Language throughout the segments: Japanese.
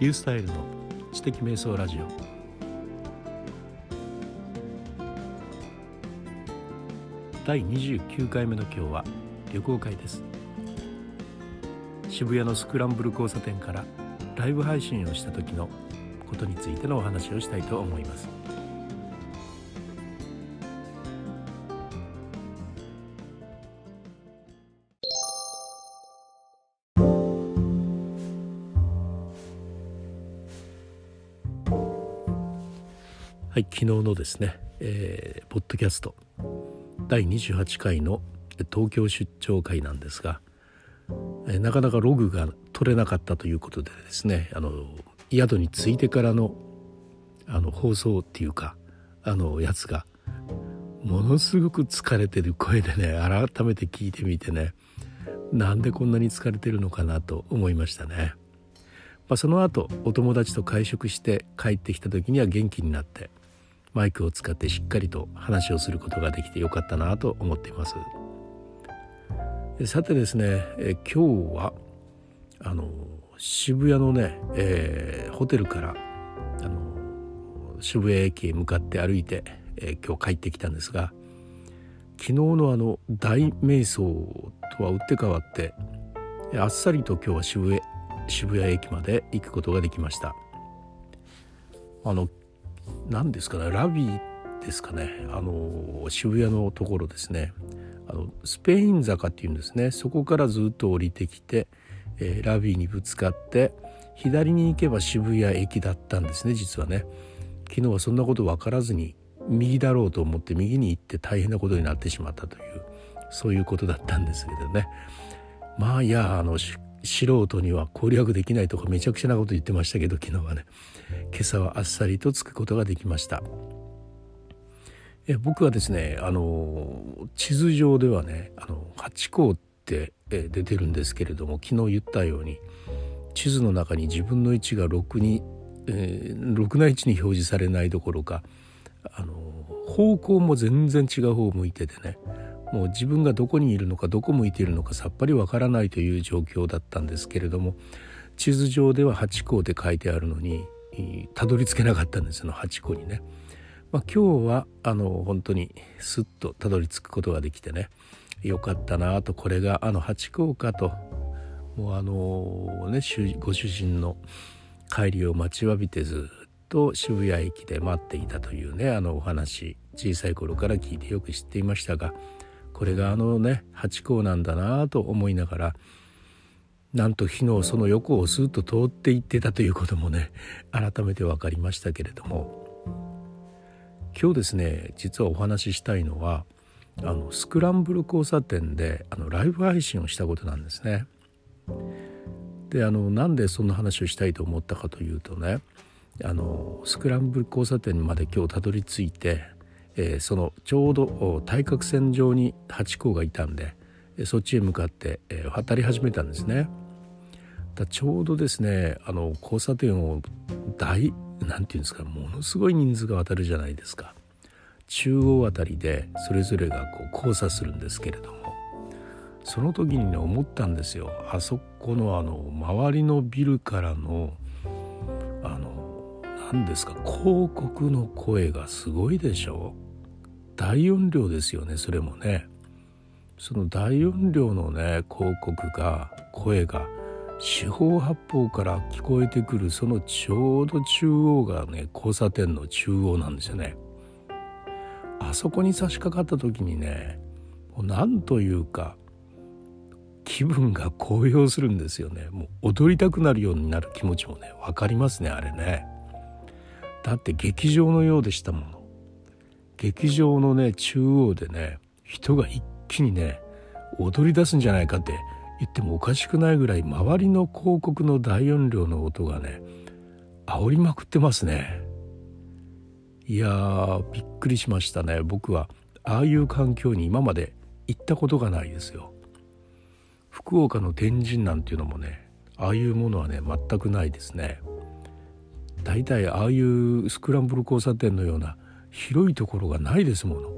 リュースタイルの知的瞑想ラジオ。第29回目の今日は旅行会です。渋谷のスクランブル交差点からライブ配信をした時のことについてのお話をしたいと思います。はい、昨日のですね、ポッドキャスト第28回の東京出張会なんですが、なかなかログが取れなかったということでですね、宿に着いてからの放送っていうかやつがものすごく疲れてる声でね、改めて聞いてみてね、なんでこんなに疲れてるのかなと思いましたね。その後お友達と会食して帰ってきた時には元気になってマイクを使ってしっかりと話をすることができてよかったなと思っています。さてですね、今日は渋谷のね、ホテルから渋谷駅へ向かって歩いて、今日帰ってきたんですが、昨日の大瞑想とは打って変わってあっさりと今日は渋谷駅まで行くことができました。何ですかね、ラビーですかね、渋谷のところですね、スペイン坂っていうんですね。そこからずっと降りてきて、ラビーにぶつかって左に行けば渋谷駅だったんですね。実はね、昨日はそんなこと分からずに右だろうと思って右に行って大変なことになってしまったという、そういうことだったんですけどね。まあいや、素人には攻略できないとかめちゃくちゃなこと言ってましたけど、昨日はね、今朝はあっさりと着くことができました。僕はですね、地図上ではね、ハチ公って出てるんですけれども、昨日言ったように地図の中に自分の位置が6な位置に表示されないどころか、方向も全然違う方を向いててね、もう自分がどこにいるのかどこ向いているのかさっぱりわからないという状況だったんですけれども、地図上ではハチ公で書いてあるのにたどり着けなかったんですよ、ハチ公にね。今日は本当にスッとたどり着くことができてね、よかったなと、これがハチ公かと、もうね、ご主人の帰りを待ちわびてずっと渋谷駅で待っていたというね、お話、小さい頃から聞いてよく知っていましたが、これがね、ハチ公なんだなと思いながら、なんと昨日その横をスーッと通っていってたということもね、改めて分かりましたけれども、今日ですね、実はお話ししたいのはスクランブル交差点でライブ配信をしたことなんですね。で、なんでそんな話をしたいと思ったかというとね、スクランブル交差点まで今日たどり着いて、そのちょうど対角線上にハチ公がいたんで、そっちへ向かって渡り始めたんですね。ちょうどですね、交差点をなんていうんですか、ものすごい人数が渡るじゃないですか。中央あたりでそれぞれが交差するんですけれども、その時にね、思ったんですよ。あそこの周りのビルからの何ですか、広告の声がすごいでしょ。大音量ですよね、それもね。その大音量のね、声が四方八方から聞こえてくる、そのちょうど中央がね、交差点の中央なんですよね。あそこに差し掛かった時にね、もうなんというか気分が高揚するんですよね。もう踊りたくなるようになる気持ちもね、分かりますね、あれね。だって劇場のようでしたもの。劇場のね、中央でね、人が一気にね、踊り出すんじゃないかって言ってもおかしくないぐらい、周りの広告の大音量の音がね、煽りまくってますね。いやー、びっくりしましたね。僕はああいう環境に今まで行ったことがないですよ。福岡の天神なんていうのもね、ああいうものはね、全くないですね。だいたいああいうスクランブル交差点のような広いところがないですもの。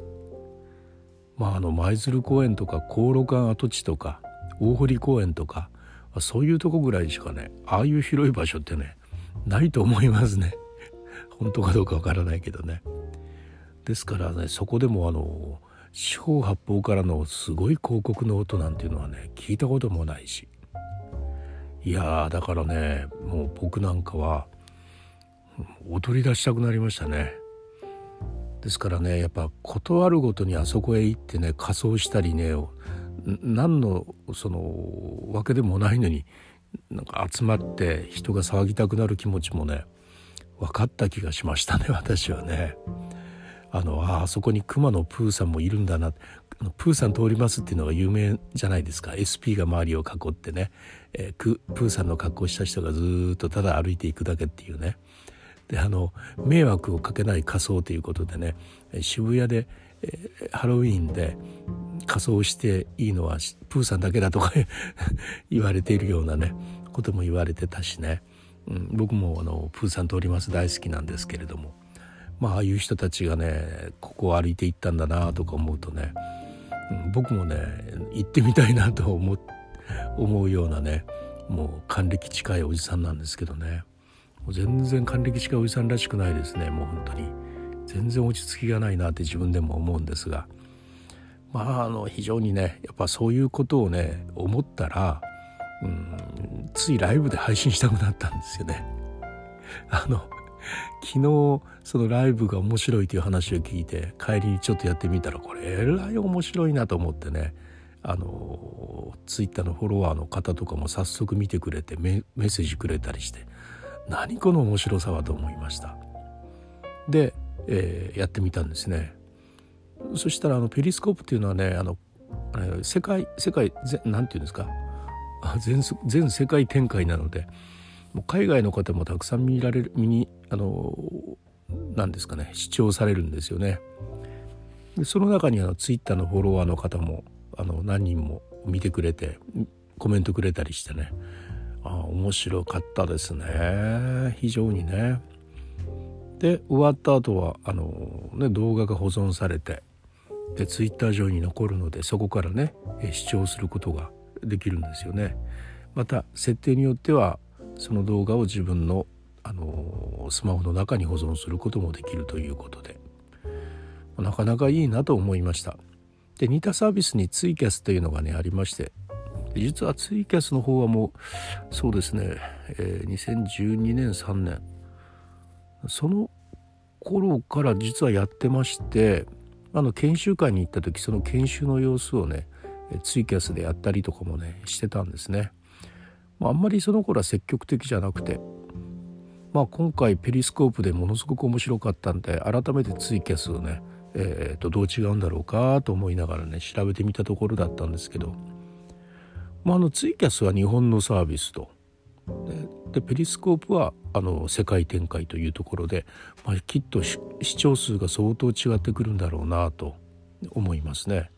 舞鶴公園とか興路館跡地とか大濠公園とか、そういうとこぐらいしかね、ああいう広い場所ってね、ないと思いますね。本当かどうかわからないけどね。ですからね、そこでも四方八方からのすごい広告の音なんていうのはね、聞いたこともないし、いやー、だからね、もう僕なんかは踊り出したくなりましたね。ですからね、やっぱことあるごとにあそこへ行ってね、仮装したりね、何のそのわけでもないのになんか集まって人が騒ぎたくなる気持ちもね、分かった気がしましたね、私はね。あそこに熊のプーさんもいるんだな、プーさん通りますっていうのが有名じゃないですか。 SP が周りを囲ってね、プーさんの格好した人がずっとただ歩いていくだけっていうね。で、迷惑をかけない仮装ということでね、渋谷で、ハロウィーンで仮装していいのはプーさんだけだとか言われているようなね、ことも言われてたしね、うん、僕もプーさん通ります大好きなんですけれども、まあああいう人たちがね、ここを歩いていったんだなとか思うとね、僕もね、行ってみたいなと思うようなね、もう還暦近いおじさんなんですけどね、もう全然還暦近いおじさんらしくないですね。もう本当に全然落ち着きがないなって自分でも思うんですが、まあ非常にね、やっぱそういうことをね思ったら、ついライブで配信したくなったんですよね。昨日そのライブが面白いという話を聞いて、帰りにちょっとやってみたら、これえらい面白いなと思ってね、ツイッターのフォロワーの方とかも早速見てくれて、 メッセージくれたりして、何この面白さはと思いました。で、やってみたんですね。そしたらペリスコープっていうのはね、世界なんていうんですか、全世界展開なので、海外の方もたくさん見られる、なんですかね、視聴されるんですよね。で、その中にツイッターのフォロワーの方も何人も見てくれて、コメントくれたりしてね、面白かったですね、非常にね。で、終わった後は動画が保存されて、でツイッター上に残るので、そこからね視聴することができるんですよね。また設定によってはその動画を自分の、スマホの中に保存することもできるということで、なかなかいいなと思いました。で、似たサービスにツイキャスというのがねありまして、実はツイキャスの方はもうそうですね、2012年3年その頃から実はやってまして、研修会に行った時、その研修の様子をねツイキャスでやったりとかもねしてたんですね。あんまりその頃は積極的じゃなくて、今回ペリスコープでものすごく面白かったんで、改めてツイキャスをね、どう違うんだろうかと思いながらね調べてみたところだったんですけど、ツイキャスは日本のサービスと、でペリスコープは世界展開というところで、きっと視聴数が相当違ってくるんだろうなと思いますね。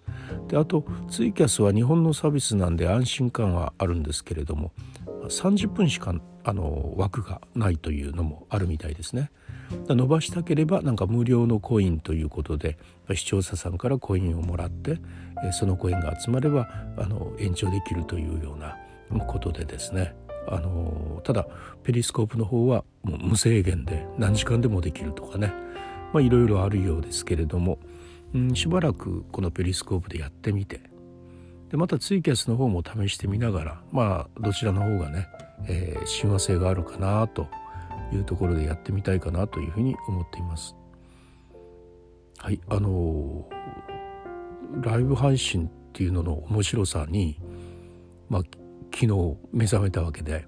で、あとツイキャスは日本のサービスなんで安心感はあるんですけれども、30分しか枠がないというのもあるみたいですね。伸ばしたければなんか無料のコインということで、視聴者さんからコインをもらって、そのコインが集まれば延長できるというようなことでですね、ただペリスコープの方はもう無制限で何時間でもできるとかね、いろいろあるようですけれども、しばらくこのペリスコープでやってみて、でまたツイキャスの方も試してみながら、どちらの方がね、親和性があるかなというところでやってみたいかなというふうに思っています。はい、ライブ配信っていうのの面白さに、昨日目覚めたわけで、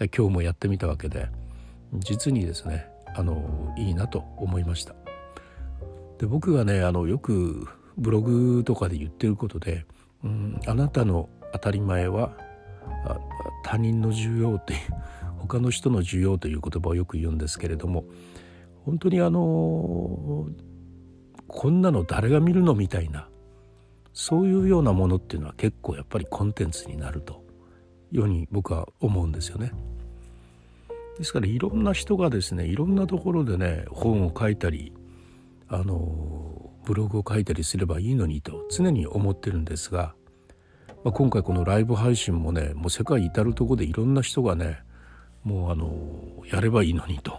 今日もやってみたわけで、実にですねいいなと思いました。で、僕がねよくブログとかで言ってることで、あなたの当たり前は他人の需要という、他の人の需要という言葉をよく言うんですけれども、本当にこんなの誰が見るのみたいな、そういうようなものっていうのは結構やっぱりコンテンツになるとように僕は思うんですよね。ですからいろんな人がですね、いろんなところでね本を書いたりブログを書いたりすればいいのにと常に思ってるんですが、今回このライブ配信もね、もう世界至るところでいろんな人がね、もうやればいいのにと。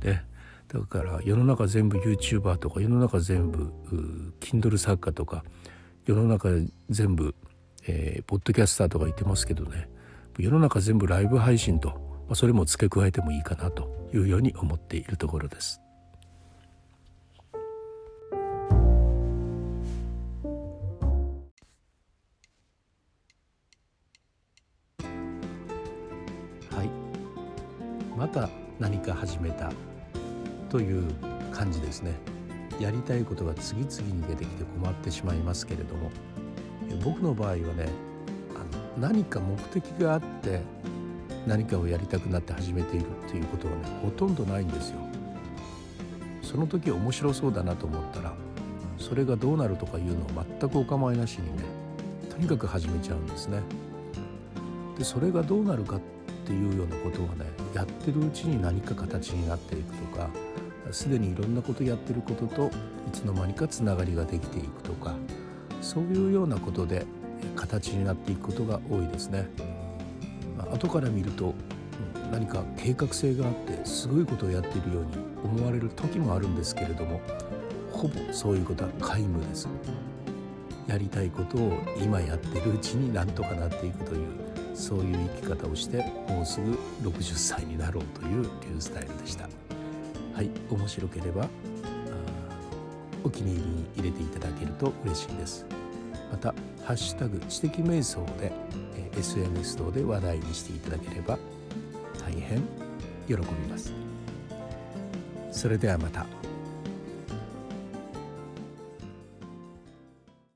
でだから世の中全部 YouTuber とか、世の中全部 Kindle 作家とか、世の中全部、ポッドキャスターとか言ってますけどね、世の中全部ライブ配信と、それも付け加えてもいいかなというように思っているところです。また何か始めたという感じですね。やりたいことが次々に出てきて困ってしまいますけれども、僕の場合はね、何か目的があって何かをやりたくなって始めているっていうことはね、ほとんどないんですよ。その時面白そうだなと思ったら、それがどうなるとかいうのを全くお構いなしにね、とにかく始めちゃうんですね。でそれがどうなるかっていうようなことをね、やってるうちに何か形になっていくとか、すでにいろんなことやってることといつの間にかつながりができていくとか、そういうようなことで形になっていくことが多いですね。後から見ると何か計画性があってすごいことをやっているように思われる時もあるんですけれども、ほぼそういうことは皆無です。やりたいことを今やってるうちになんとかなっていくという、そういう生き方をして、もうすぐ60歳になろうというリュースタイルでした。はい、面白ければお気に入りに入れていただけると嬉しいです。またハッシュタグ知的瞑想で SNS 等で話題にしていただければ大変喜びます。それではまた。